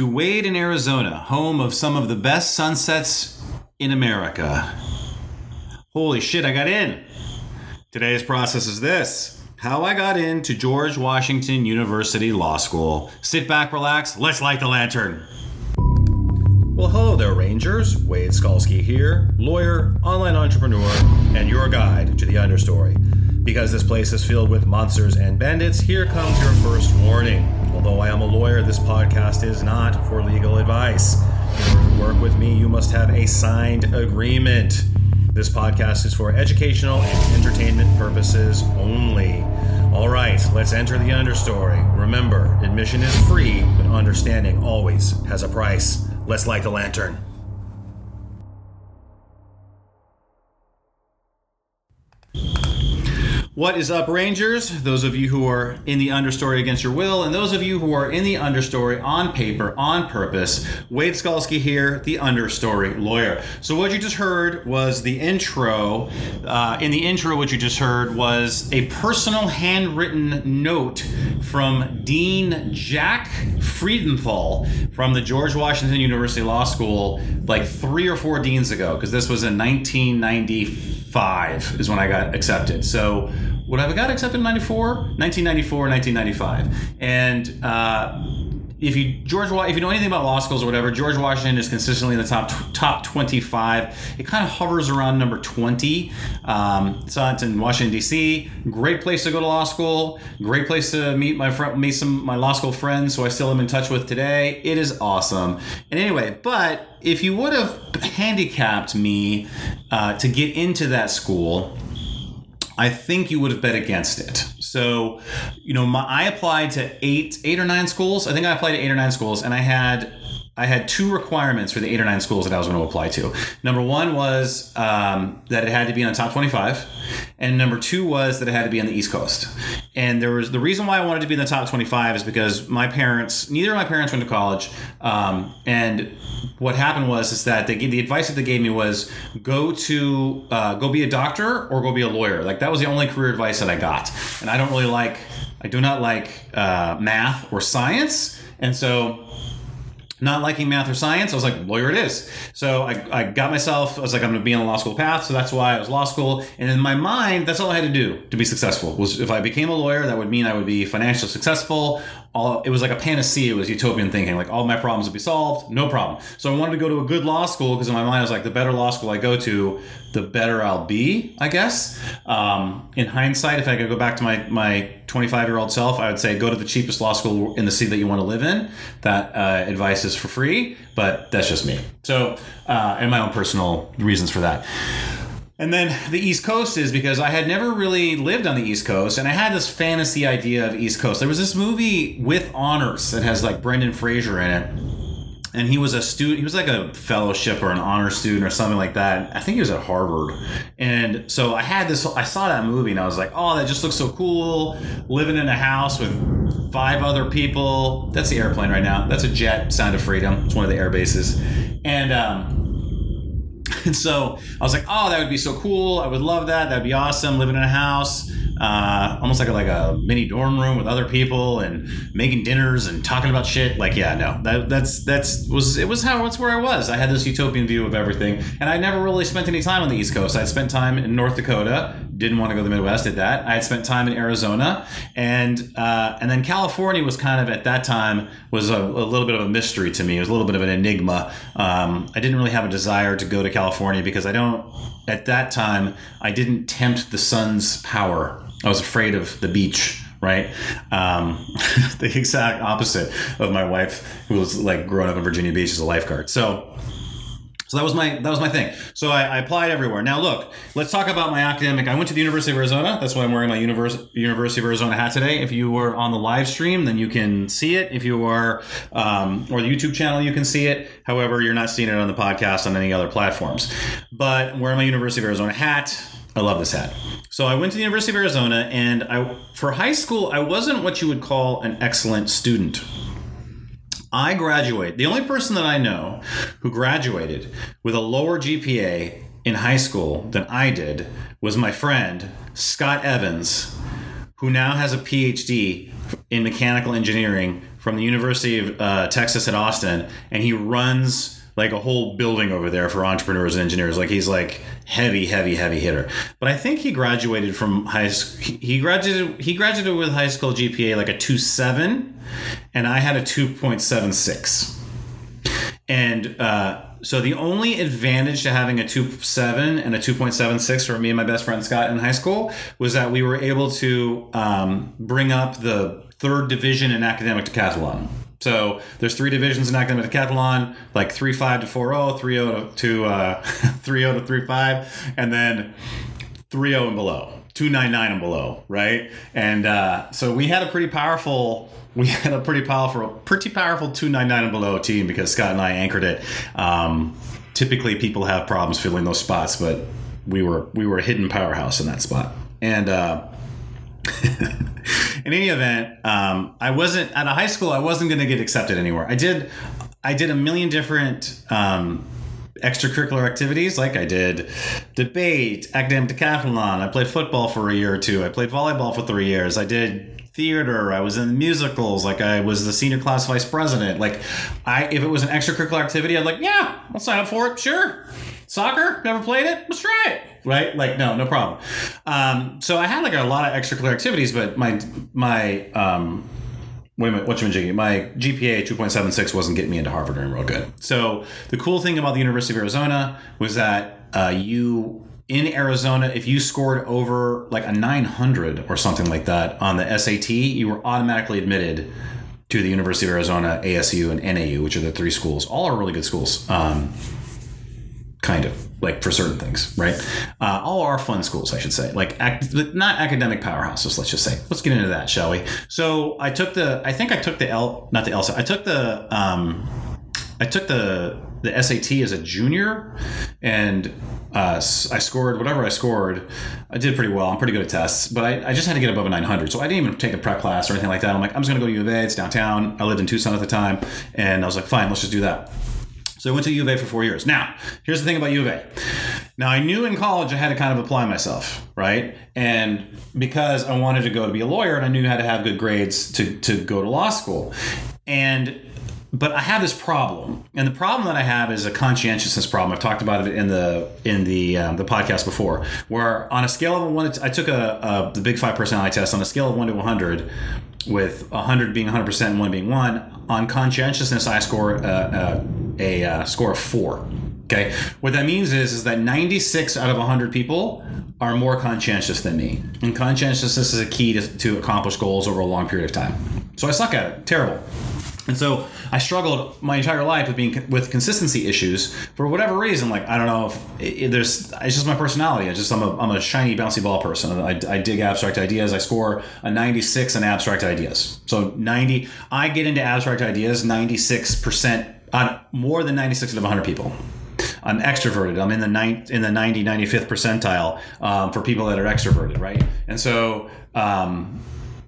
to Wade in Arizona, home of some of the best sunsets in America. Holy shit, I got in. Today's process is this: how I got into George Washington University Law School. Sit back, relax, let's light the lantern. Well, hello there, Rangers. Wade Skalski here, lawyer, online entrepreneur, and your guide to the understory. Because this place is filled with monsters and bandits, here comes your first warning. Although I am a lawyer, this podcast is not for legal advice. In order to work with me, you must have a signed agreement. This podcast is for educational and entertainment purposes only. All right, let's enter the understory. Remember, admission is free, but understanding always has a price. Let's light the lantern. What is up, Rangers? Those of you who are in the understory against your will, and those of you who are in the understory on paper, on purpose. Wade Skalski here, the understory lawyer. So what you just heard was the intro. In the intro, what you just heard was a personal handwritten note from Dean Jack Friedenthal from the George Washington University Law School like 3 or 4 deans ago, because this was in 1995 is when I got accepted. So would I have got accepted in 1994, 1995. And if you know anything about law schools or whatever, George Washington is consistently in the top 25. It kind of hovers around number 20. So it's in Washington D.C. Great place to go to law school. Great place to meet my law school friends, who I still am in touch with today. It is awesome. And anyway, but if you would have handicapped me to get into that school, I think you would have bet against it. So, you know, I applied to eight or nine schools. I think I applied to 8 or 9 schools, and I had 2 requirements for the 8 or 9 schools that I was going to apply to. Number 1 was that it had to be on top 25, and number 2 was that it had to be on the East Coast. And there was the reason why I wanted to be in the top 25 is because neither of my parents went to college, and what happened was that the advice that they gave me was go be a doctor or go be a lawyer. Like, that was the only career advice that I got, and I do not like math or science, and so. Not liking math or science, I was like, lawyer it is. So I got myself, I was like, I'm going to be on the law school path. So that's why I was law school. And in my mind, that's all I had to do to be successful was if I became a lawyer, that would mean I would be financially successful. It was like a panacea. It was utopian thinking. Like, all my problems would be solved. No problem. So I wanted to go to a good law school because in my mind, I was like, the better law school I go to, the better I'll be, I guess. In hindsight, if I could go back to my 25-year-old self, I would say go to the cheapest law school in the city that you want to live in. That advice is for free, but that's just me. So, and my own personal reasons for that. And then the East Coast is because I had never really lived on the East Coast, and I had this fantasy idea of East Coast. There was this movie With Honors that has like Brendan Fraser in it, and he was a student. He was like a fellowship or an honor student or something like that. I think he was at Harvard, and so I saw that movie and I was like, oh, that just looks so cool. Living in a house with 5 other people. That's the airplane right now. That's a jet. Sound of Freedom. It's one of the air bases, and. And so I was like, oh, that would be so cool. I would love that. That'd be awesome. Living in a house, almost like a mini dorm room with other people and making dinners and talking about shit. Like, yeah, no, that's where I was. I had this utopian view of everything, and I never really spent any time on the East Coast. I'd spent time in North Dakota. Didn't want to go to the Midwest, did that. I had spent time in Arizona, and then California was kind of, at that time, was a little bit of a mystery to me. It was a little bit of an enigma. I didn't really have a desire to go to California because at that time, I didn't tempt the sun's power. I was afraid of the beach. Right. The exact opposite of my wife, who was like growing up in Virginia Beach as a lifeguard. So that was my thing. So I applied everywhere. Now look, let's talk about my academic. I went to the University of Arizona. That's why I'm wearing my University of Arizona hat today. If you were on the live stream, then you can see it. If you are or the YouTube channel, you can see it. However, you're not seeing it on the podcast on any other platforms. But I'm wearing my University of Arizona hat. I love this hat. So I went to the University of Arizona, and for high school, I wasn't what you would call an excellent student. I graduated. The only person that I know who graduated with a lower GPA in high school than I did was my friend, Scott Evans, who now has a PhD in mechanical engineering from the University of Texas at Austin, and he runs like a whole building over there for entrepreneurs and engineers. Like he's like heavy hitter. But I think he graduated from high school. He graduated with high school GPA like a 2.7, and I had a 2.76. And so the only advantage to having a 2.7 and a 2.76 for me and my best friend Scott in high school was that we were able to bring up the third division in academic decathlon. So there's three divisions in academic decathlon, like 3.5 to 4.0, 3.0 to 3.0 to 3.5, and then 3.0 and below, 2.99 and below, right? And so we had a pretty powerful 2.99 and below team because Scott and I anchored it. Typically, people have problems filling those spots, but we were a hidden powerhouse in that spot, and. In any event, I wasn't out of high school. I wasn't going to get accepted anywhere. I did a million different extracurricular activities. Like I did debate, academic decathlon. I played football for a year or two. I played volleyball for 3 years. I did theater. I was in musicals. Like I was the senior class vice president. Like if it was an extracurricular activity, I'd like, yeah, I'll sign up for it. Sure. Soccer, never played it. Let's try it. Right? Like, no problem. So I had like a lot of extracurricular activities, but my GPA 2.76 wasn't getting me into Harvard or real good. So the cool thing about the University of Arizona was that in Arizona, if you scored over like a 900 or something like that on the SAT, you were automatically admitted to the University of Arizona, ASU, and NAU, which are the three schools. All are really good schools. Kind of like for certain things, right? All our fun schools, I should say, like not academic powerhouses. Let's just say, let's get into that, shall we? So I took the SAT as a junior, and I scored whatever I scored. I did pretty well. I'm pretty good at tests, but I just had to get above a 900. So I didn't even take a prep class or anything like that. I'm like, I'm just gonna go to U of A. It's downtown. I lived in Tucson at the time, and I was like, fine, let's just do that. So I went to U of A for 4 years. Now, here's the thing about U of A. Now, I knew in college I had to kind of apply myself, right? And because I wanted to go to be a lawyer, and I knew how to have good grades to go to law school. But I have this problem, and the problem that I have is a conscientiousness problem. I've talked about it in the podcast before, where on a scale of I took the Big Five personality test on a scale of 1 to 100, with 100 being 100% and 1 being 1. On conscientiousness, I score a score of 4. Okay, what that means is that 96 out of 100 people are more conscientious than me, and conscientiousness is a key to accomplish goals over a long period of time. So I suck at it, terrible. And so I struggled my entire life with consistency issues for whatever reason. Like, I don't know it's just my personality. I'm a shiny bouncy ball person. I dig abstract ideas. I score a 96 in abstract ideas. So I get into abstract ideas 96%, more than 96 out of 100 people. I'm extroverted. I'm in the 95th percentile for people that are extroverted, right? And so,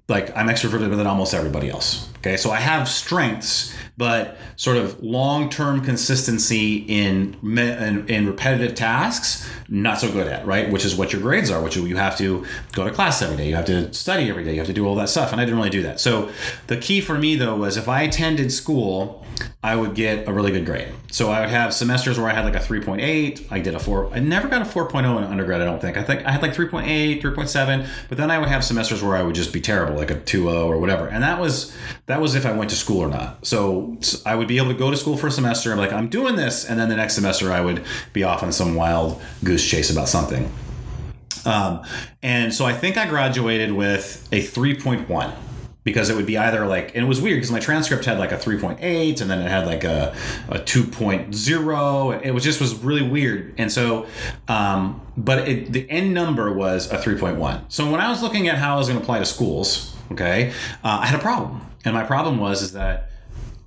like I'm extroverted than almost everybody else. Okay, so I have strengths, but sort of long-term consistency in repetitive tasks, not so good at, right? Which is what your grades are, which you have to go to class every day, you have to study every day, you have to do all that stuff, and I didn't really do that. So the key for me, though, was if I attended school, I would get a really good grade. So I would have semesters where I had like a 3.8, I did a 4. I never got a 4.0 in undergrad, I don't think. I think I had like 3.8, 3.7, but then I would have semesters where I would just be terrible, like a 2.0 or whatever. And that was if I went to school or not. So I would be able to go to school for a semester and be like, I'm doing this. And then the next semester I would be off on some wild goose chase about something. And so I think I graduated with a 3.1. Because it would be either like, and it was weird because my transcript had like a 3.8 and then it had like a 2.0. It was really weird. And so, but the end number was a 3.1. So when I was looking at how I was going to apply to schools, okay, I had a problem. And my problem was that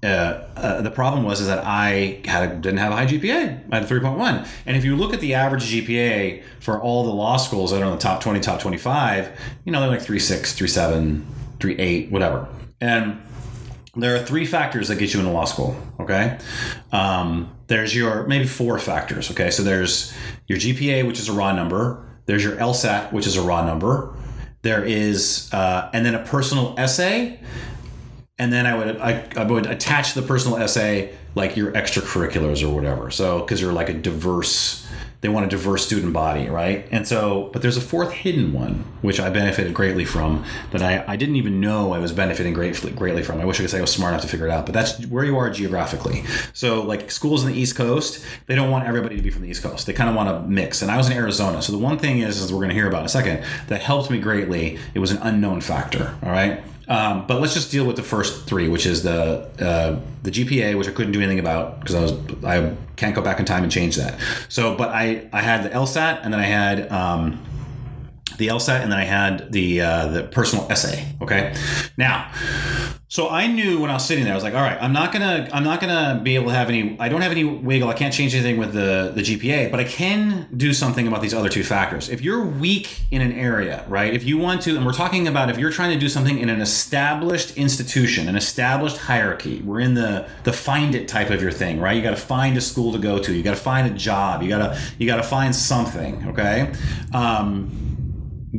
I didn't have a high GPA. I had a 3.1. And if you look at the average GPA for all the law schools that are in the top 20, top 25, they're like 3.6, 3.7. 3.8, whatever. And there are three factors that get you into law school, okay? There's maybe four factors, okay? So there's your GPA, which is a raw number. There's your LSAT, which is a raw number. There is, and then a personal essay And then I would attach the personal essay, like your extracurriculars or whatever. So, because you're like a diverse, they want a diverse student body, right? And so, but there's a fourth hidden one, which I benefited greatly from, that I didn't even know I was benefiting greatly from. I wish I could say I was smart enough to figure it out, but that's where you are geographically. So like schools in the East Coast, they don't want everybody to be from the East Coast. They kind of want to mix. And I was in Arizona. So the one thing is, as we're going to hear about in a second, that helped me greatly. It was an unknown factor, all right? But let's just deal with the first three, which is the GPA, which I couldn't do anything about because I can't go back in time and change that. So, but I had the LSAT, and then I had the personal essay. Okay, now. So I knew when I was sitting there, I was like, all right, I'm not gonna be able to have any, I don't have any wiggle. I can't change anything with the GPA, but I can do something about these other two factors. If you're weak in an area, right? If you want to, and we're talking about if you're trying to do something in an established institution, an established hierarchy, we're in the find it type of your thing, right? You got to find a school to go to. You got to find a job. You got to find something. Okay.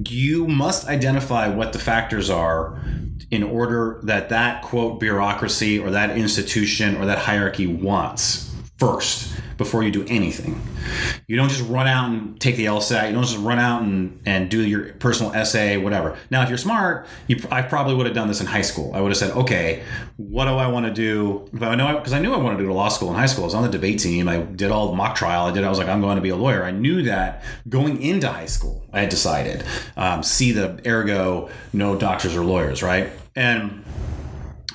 You must identify what the factors are in order that quote bureaucracy or that institution or that hierarchy wants first before you do anything. You don't just run out and take the LSAT. You don't just run out and do your personal essay, whatever. Now, if you're smart, I probably would have done this in high school. I would have said, okay, what do I want to do? Because I knew I wanted to go to law school in high school. I was on the debate team. I did all the mock trial. I was like, I'm going to be a lawyer. I knew that going into high school, I had decided. See the ergo, no doctors or lawyers, right? And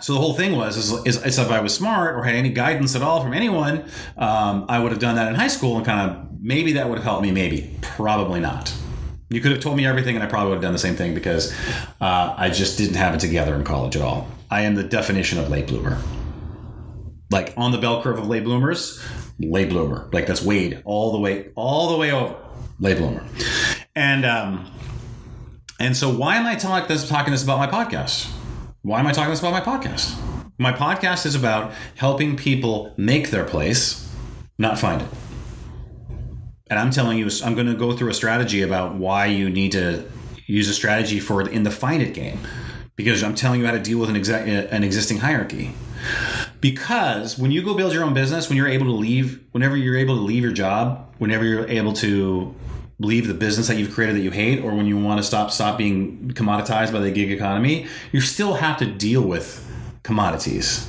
so the whole thing was, is if I was smart or had any guidance at all from anyone, I would have done that in high school and kind of maybe that would have helped me. Maybe, probably not. You could have told me everything and I probably would have done the same thing because I just didn't have it together in college at all. I am the definition of late bloomer. Like on the bell curve of late bloomers, late bloomer. Like that's Wade all the way over, late bloomer. And so why am I talking this about my podcast? Why am I talking this about my podcast? My podcast is about helping people make their place, not find it. And I'm telling you, I'm going to go through a strategy about why you need to use a strategy for it in the find it game, because I'm telling you how to deal with an existing hierarchy. Because when you go build your own business, whenever you're able to leave your job, whenever you're able to leave the business that you've created that you hate, or when you want to stop being commoditized by the gig economy, you still have to deal with commodities.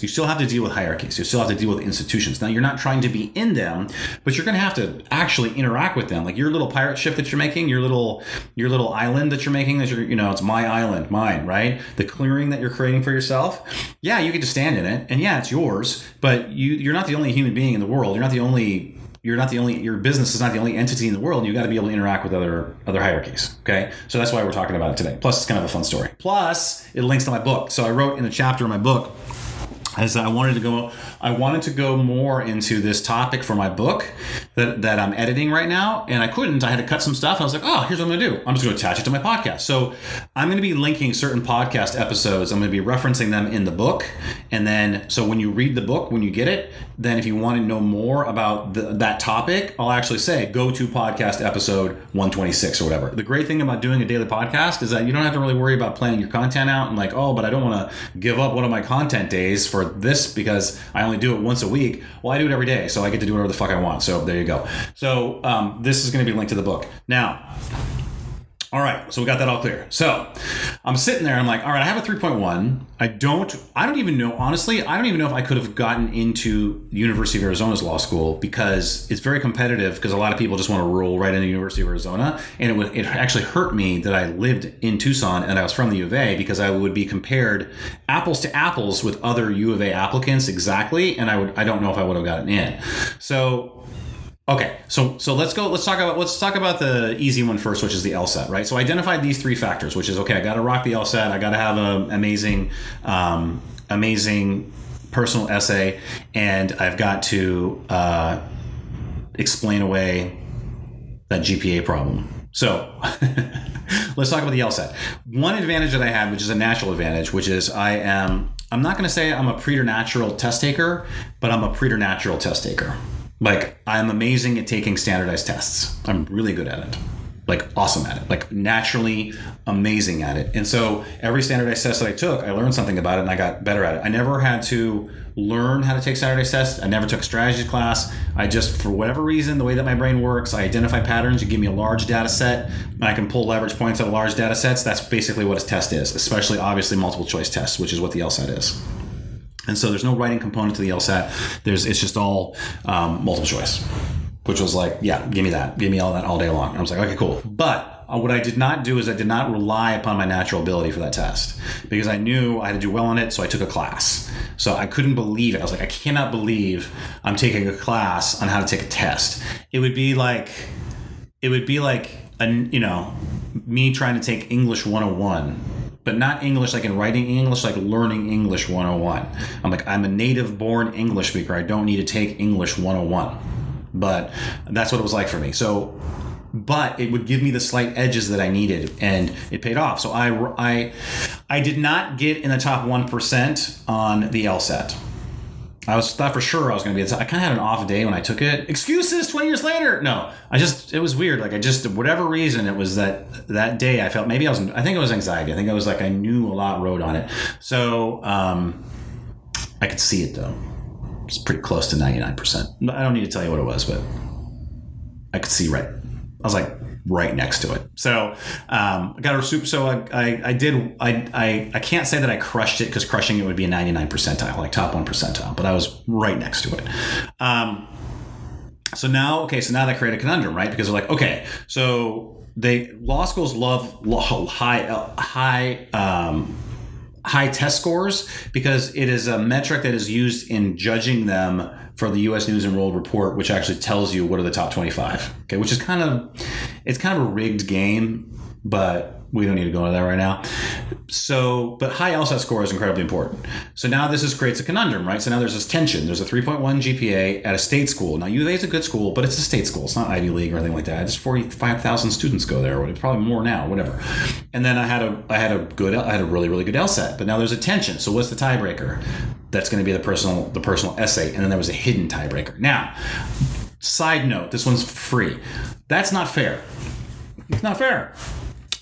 You still have to deal with hierarchies. You still have to deal with institutions. Now, you're not trying to be in them, but you're going to have to actually interact with them. Like your little pirate ship that you're making, your little island that you're making, it's my island, mine, right? The clearing that you're creating for yourself. Yeah, you get to stand in it, and yeah, it's yours, but you're not the only human being in the world. Your business is not the only entity in the world. You've got to be able to interact with other hierarchies. Okay. So that's why we're talking about it today. Plus it's kind of a fun story. Plus it links to my book. So I wrote in a chapter in my book, as I wanted to go more into this topic for my book that I'm editing right now. And I couldn't, I had to cut some stuff. I was like, oh, here's what I'm going to do. I'm just going to attach it to my podcast. So I'm going to be linking certain podcast episodes. I'm going to be referencing them in the book. And then, so when you read the book, when you get it, then if you want to know more about that topic, I'll actually say, go to podcast episode 126 or whatever. The great thing about doing a daily podcast is that you don't have to really worry about planning your content out and like, oh, but I don't want to give up one of my content days for this because I only do it once a week. Well, I do it every day, so I get to do whatever the fuck I want. So there you go. So this is going to be linked to the book. Now, all right, so we got that all clear. So I'm sitting there, I'm like, all right, I have a 3.1. I don't even know if I could have gotten into University of Arizona's law school because it's very competitive because a lot of people just want to roll right into University of Arizona. And it actually hurt me that I lived in Tucson and I was from the U of A because I would be compared apples to apples with other U of A applicants exactly. And I don't know if I would have gotten in. So okay, so let's talk about the easy one first, which is the LSAT, right? So I identified these three factors, which is okay, I got to rock the LSAT, I got to have an amazing personal essay, and I've got to explain away that GPA problem. So let's talk about the LSAT. One advantage that I had, which is a natural advantage, which is I'm not going to say I'm a preternatural test taker, but I'm a preternatural test taker. Like, I'm amazing at taking standardized tests. I'm really good at it. like awesome at it, like naturally amazing at it. And so every standardized test that I took, I learned something about it and I got better at it. I never had to learn how to take standardized tests. I never took strategy class. I just, for whatever reason, the way that my brain works, I identify patterns. You give me a large data set and I can pull leverage points out of large data sets. That's basically what a test is, especially obviously multiple choice tests, which is what the LSAT is. And so there's no writing component to the LSAT. It's just all multiple choice. Which was like, yeah, give me that. Give me all that all day long. And I was like, okay, cool. But what I did not do is I did not rely upon my natural ability for that test because I knew I had to do well on it. So I took a class. So I couldn't believe it. I was like, I cannot believe I'm taking a class on how to take a test. It would be like, you know, me trying to take English 101. But not English like in writing English, like learning English 101. I'm like, I'm a native born English speaker. I don't need to take English 101. But that's what it was like for me. So, but it would give me the slight edges that I needed and it paid off. So I did not get in the top 1% on the LSAT. I was thought for sure I was going to be. I kind of had an off day when I took it. Excuses 20 years later. No, it was weird. Like I just, whatever reason, it was that day I felt maybe I think it was anxiety. I think I was like, I knew a lot rode on it. So I could see it though. It's pretty close to 99%. I don't need to tell you what it was, but I could see right. I was like right next to it. So I got a soup. So I can't say that I crushed it because crushing it would be a 99 percentile, like top 1 percentile, but I was right next to it. So now they create a conundrum, right? Because they're like, okay, so law schools love high test scores because it is a metric that is used in judging them for the US News and World Report, which actually tells you what are the top 25. Okay, which is kind of a rigged game, but we don't need to go into that right now. So, but high LSAT score is incredibly important. So now creates a conundrum, right? So now there's this tension. There's a 3.1 GPA at a state school. Now UVA is a good school, but it's a state school. It's not Ivy League or anything like that. It's 45,000 students go there, or probably more now, whatever. And then I had a really, really good LSAT, but now there's a tension. So what's the tiebreaker? That's going to be the personal essay. And then there was a hidden tiebreaker. Now, side note, this one's free. That's not fair. It's not fair.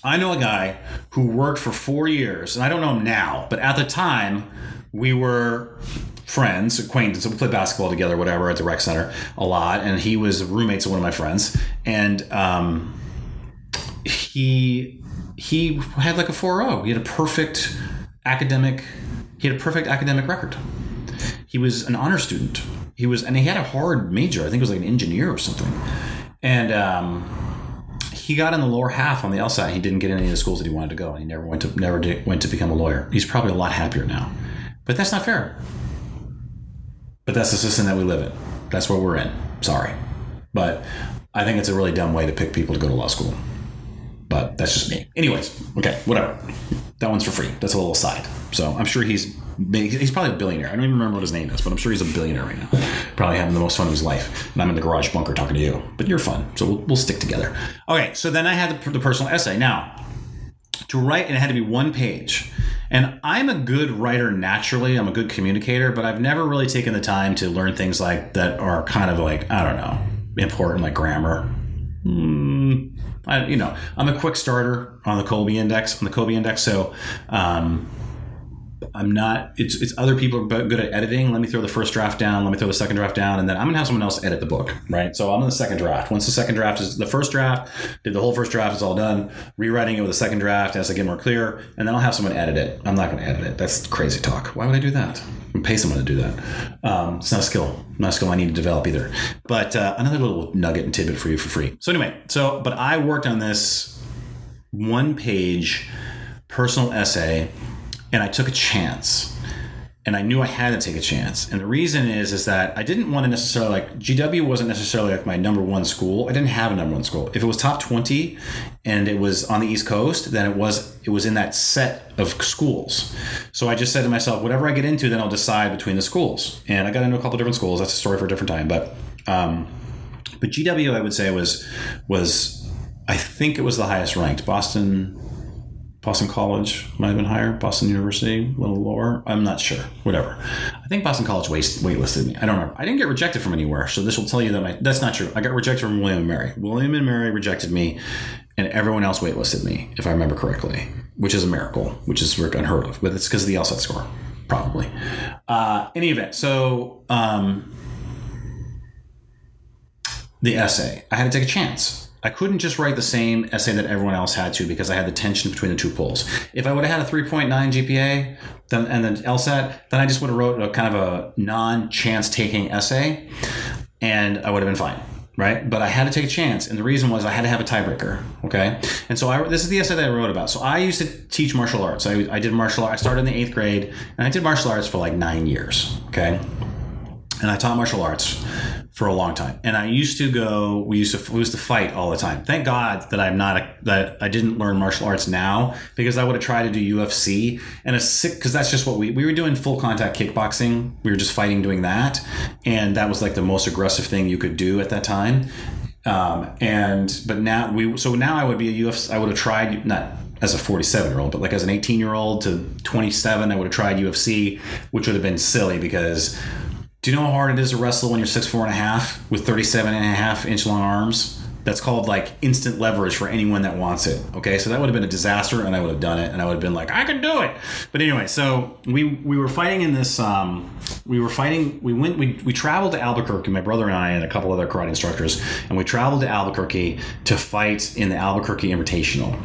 I know a guy who worked for 4 years, and I don't know him now, but at the time, we were friends, acquaintances. We played basketball together, whatever, at the rec center a lot, and he was roommates of one of my friends, and he had like a 4.0. He had a perfect academic record. He was an honor student. And he had a hard major. I think it was like an engineer or something, and he got in the lower half on the LSAT. He didn't get in any of the schools that he wanted to go, and he never went to become a lawyer. He's probably a lot happier now, but that's not fair. But that's the system that we live in. That's where we're in. Sorry, but I think it's a really dumb way to pick people to go to law school. But that's just me. Anyways, okay, whatever. That one's for free. That's a little aside. So I'm sure he's probably a billionaire. I don't even remember what his name is, but I'm sure he's a billionaire right now. Probably having the most fun of his life. And I'm in the garage bunker talking to you. But you're fun. So we'll stick together. Okay, so then I had the personal essay. Now, to write, and it had to be one page. And I'm a good writer naturally. I'm a good communicator. But I've never really taken the time to learn things like that are kind of like, I don't know, important, like grammar. I'm a quick starter on the Colby index. So I'm not. It's other people are good at editing. Let me throw the first draft down. Let me throw the second draft down, and then I'm gonna have someone else edit the book, right? So I'm on the second draft. Once the second draft is the first draft, did the whole first draft is all done. Rewriting it with the second draft as I get more clear, and then I'll have someone edit it. I'm not gonna edit it. That's crazy talk. Why would I do that? And pay someone to do that. It's not a skill. Not a skill I need to develop either. But another little nugget and tidbit for you for free. So anyway, but I worked on this one-page personal essay. And I took a chance, and I knew I had to take a chance. And the reason is that I didn't want to necessarily, like, GW wasn't necessarily like my number one school. I didn't have a number one school. If it was top 20 and it was on the East Coast, then it was in that set of schools. So I just said to myself, whatever I get into, then I'll decide between the schools. And I got into a couple of different schools. That's a story for a different time. But GW, I would say was I think it was the highest ranked. Boston College might have been higher. Boston University, a little lower. I'm not sure. Whatever. I think Boston College waitlisted me. I don't remember. I didn't get rejected from anywhere. So this will tell you that's not true. I got rejected from William & Mary. William & Mary rejected me. and everyone else waitlisted me, if I remember correctly, which is a miracle, which is unheard of, but it's because of the LSAT score, probably. Any event, so the essay, I had to take a chance. I couldn't just write the same essay that everyone else had to because I had the tension between the two polls. If I would have had a 3.9 GPA and then LSAT, then I just would have wrote a kind of a non-chance-taking essay, and I would have been fine, right? But I had to take a chance, and the reason was I had to have a tiebreaker, okay? And so this is the essay that I wrote about. So I used to teach martial arts. I did martial arts. I started in the 8th grade, and I did martial arts for like 9 years, okay? And I taught martial arts for a long time. And I used to go, we used to fight all the time. Thank God that that I didn't learn martial arts now, because I would have tried to do UFC because that's just what we were doing, full contact kickboxing. We were just fighting, doing that. And that was like the most aggressive thing you could do at that time. But now I would be a UFC, I would have tried, not as a 47-year-old, but like as an 18-year-old to 27, I would have tried UFC, which would have been silly because, do you know how hard it is to wrestle when you're 6'4" and a half with 37.5-inch long arms? That's called like instant leverage for anyone that wants it. Okay, so that would have been a disaster, and I would have done it, and I would have been like, I can do it. But anyway, so we were fighting in this. We traveled to Albuquerque, my brother and I, and a couple other karate instructors, and we traveled to Albuquerque to fight in the Albuquerque Invitational.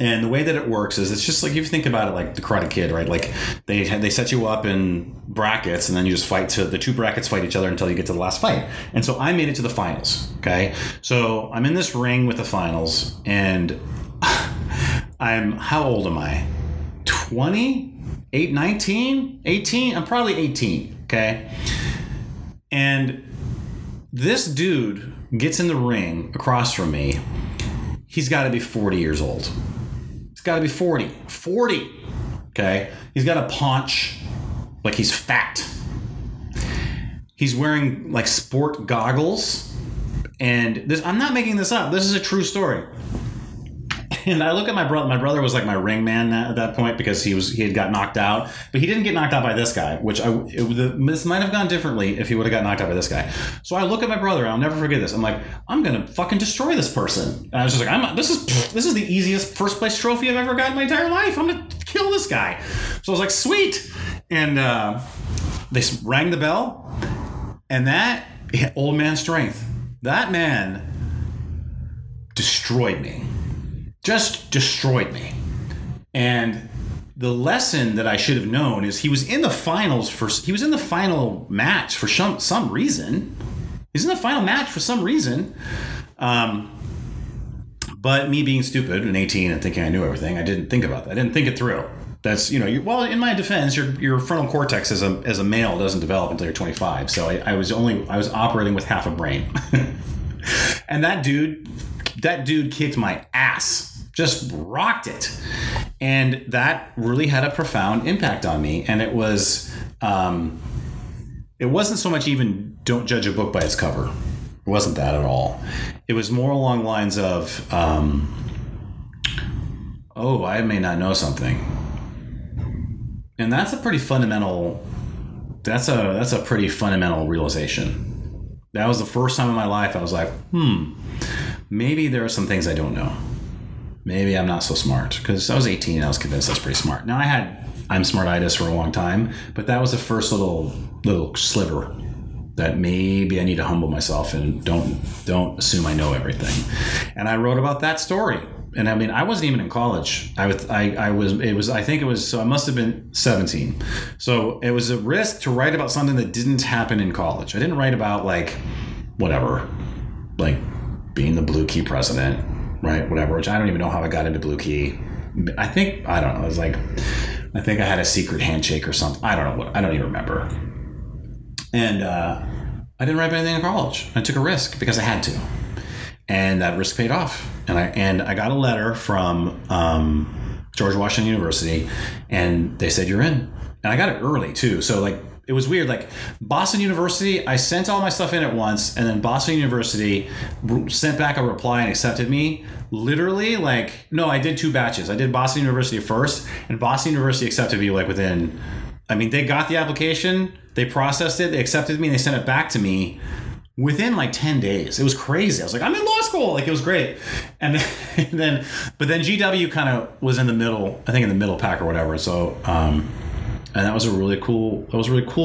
And the way that it works is it's just like, if you think about it, like the Karate Kid, right? Like they set you up in brackets, and then you just fight to the two brackets fight each other until you get to the last fight. And so I made it to the finals. Okay, so I'm in this ring with the finals, and I'm, how old am I? 20, 8, 19, 18. I'm probably 18. Okay, and this dude gets in the ring across from me. He's got to be 40 years old. Got to be 40. Okay, he's got a paunch, like he's fat. He's wearing like sport goggles, and I'm not making this up. This is a true story. And I look at my brother. My brother was like my ring man at that point because he had got knocked out, but he didn't get knocked out by this guy. This might have gone differently if he would have got knocked out by this guy. So I look at my brother. And I'll never forget this. I'm like, I'm gonna fucking destroy this person. And I was just like, this is the easiest first place trophy I've ever gotten in my entire life. I'm gonna kill this guy. So I was like, sweet. And they rang the bell, and that old man strength. That man destroyed me. Just destroyed me. And the lesson that I should have known is he was in the final match for some reason. He's in the final match for some reason. But me being stupid and 18 and thinking I knew everything, I didn't think about that. I didn't think it through. That's, well, in my defense, your frontal cortex as a male doesn't develop until you're 25. So I was operating with half a brain. And that dude kicked my ass, just rocked it. And that really had a profound impact on me. And it was, it wasn't so much even don't judge a book by its cover. It wasn't that at all. It was more along lines of, I may not know something. And that's a pretty fundamental realization. That was the first time in my life I was like, maybe there are some things I don't know. Maybe I'm not so smart, because I was 18 and I was convinced I was pretty smart. Now I had I'm smartitis for a long time, but that was the first little sliver that maybe I need to humble myself and don't assume I know everything. And I wrote about that story. And I mean, I wasn't even in college. I must have been 17. So it was a risk to write about something that didn't happen in college. I didn't write about being the Blue Key president, right? Whatever, which I don't even know how I got into Blue Key. I was like, I think I had a secret handshake or something. I don't know what, I don't even remember. And I didn't write anything in college. I took a risk because I had to. And that risk paid off. And I got a letter from George Washington University, and they said, you're in. And I got it early too. So it was weird. Like Boston University, I sent all my stuff in at once, and then Boston University sent back a reply and accepted me. Literally, I did two batches. I did Boston University first, and Boston University accepted me they got the application, they processed it, they accepted me, and they sent it back to me within like 10 days. It was crazy. I was like, I'm in law school. Like, it was great. But then GW kind of was in the middle, I think in the middle pack or whatever. So, and that was really cool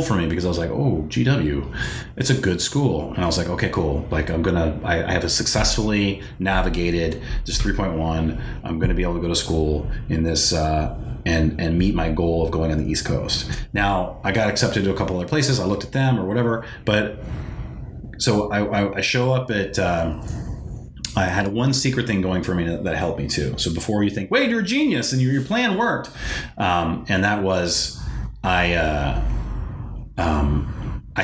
for me because I was like, oh, GW, it's a good school. And I was like, okay, cool. Like, I have successfully navigated this 3.1. I'm going to be able to go to school in this, and meet my goal of going on the East Coast. Now, I got accepted to a couple other places. I looked at them or whatever, but so I show up at, I had one secret thing going for me that helped me too. So before you think, wait, you're a genius and your plan worked. And that was, I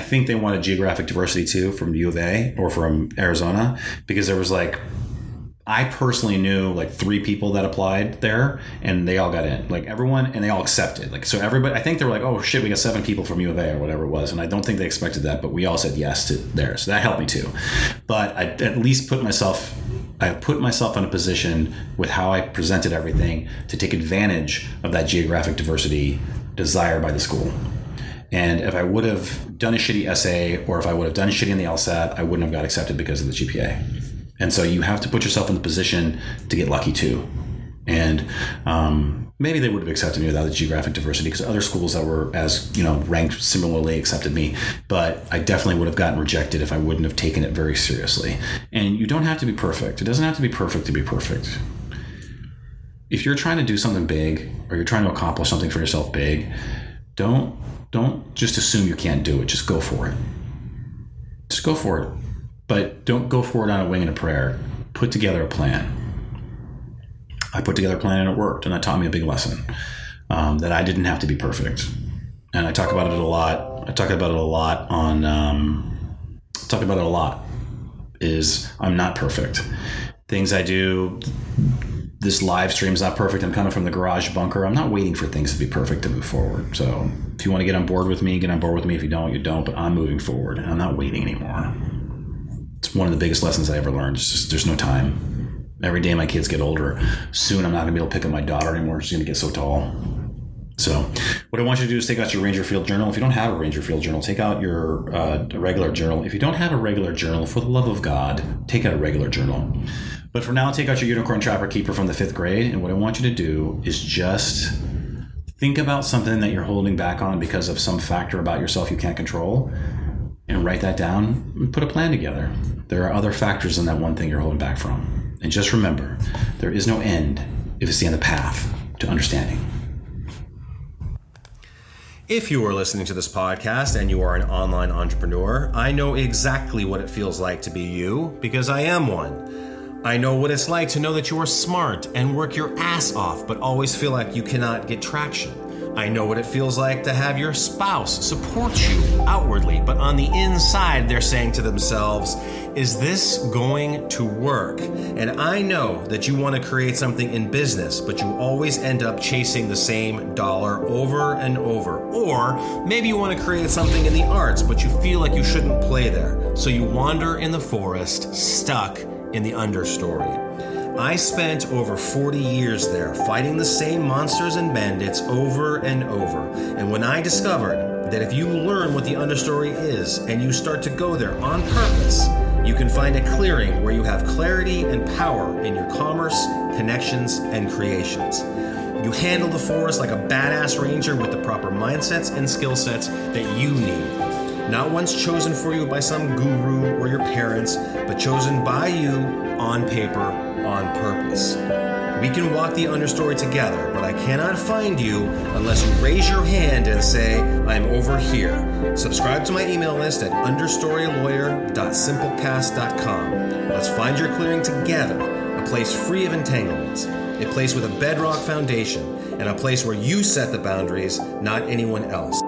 think they wanted geographic diversity too from U of A or from Arizona, because there was like, I personally knew like 3 people that applied there and they all got in, like everyone, and they all accepted. Like, so everybody, I think they were like, oh shit, we got 7 people from U of A or whatever it was. And I don't think they expected that, but we all said yes to there. So that helped me too. But I at least put myself in a position with how I presented everything to take advantage of that geographic diversity desired by the school. And if I would have done a shitty essay, or if I would have done shitty in the LSAT, I wouldn't have got accepted because of the GPA. And so you have to put yourself in the position to get lucky too. And maybe they would have accepted me without the geographic diversity, because other schools that were ranked similarly accepted me. But I definitely would have gotten rejected if I wouldn't have taken it very seriously. And you don't have to be perfect. It doesn't have to be perfect to be perfect. If you're trying to do something big, or you're trying to accomplish something for yourself big, don't just assume you can't do it. Just go for it. Just go for it. But don't go forward on a wing and a prayer. Put together a plan. I put together a plan and it worked. And that taught me a big lesson, that I didn't have to be perfect. And I talk about it a lot. I talk about it a lot, I'm not perfect. Things I do, this live stream's not perfect. I'm coming from the garage bunker. I'm not waiting for things to be perfect to move forward. So if you want to get on board with me, get on board with me. If you don't, you don't. But I'm moving forward and I'm not waiting anymore. It's one of the biggest lessons I ever learned. It's just, there's no time. Every day my kids get older. Soon I'm not gonna be able to pick up my daughter anymore. She's gonna get so tall. So what I want you to do is take out your Ranger Field journal. If you don't have a Ranger Field journal, take out your regular journal. If you don't have a regular journal, for the love of God, take out a regular journal. But for now, take out your Unicorn Trapper Keeper from the 5th grade. And what I want you to do is just think about something that you're holding back on because of some factor about yourself you can't control, and write that down and put a plan together. There are other factors in that one thing you're holding back from. And just remember, there is no end if it's the end of the path to understanding. If you are listening to this podcast and you are an online entrepreneur, I know exactly what it feels like to be you, because I am one. I know what it's like to know that you are smart and work your ass off, but always feel like you cannot get traction. I know what it feels like to have your spouse support you outwardly, but on the inside, they're saying to themselves, is this going to work? And I know that you want to create something in business, but you always end up chasing the same dollar over and over. Or maybe you want to create something in the arts, but you feel like you shouldn't play there. So you wander in the forest, stuck in the understory. I spent over 40 years there fighting the same monsters and bandits over and over. And when I discovered that if you learn what the understory is and you start to go there on purpose, you can find a clearing where you have clarity and power in your commerce, connections, and creations. You handle the forest like a badass ranger with the proper mindsets and skill sets that you need. Not once chosen for you by some guru or your parents, but chosen by you on paper, on purpose. We can walk the understory together, but I cannot find you unless you raise your hand and say, I'm over here. Subscribe to my email list at understorylawyer.simplecast.com. Let's find your clearing together, a place free of entanglements, a place with a bedrock foundation, and a place where you set the boundaries, not anyone else.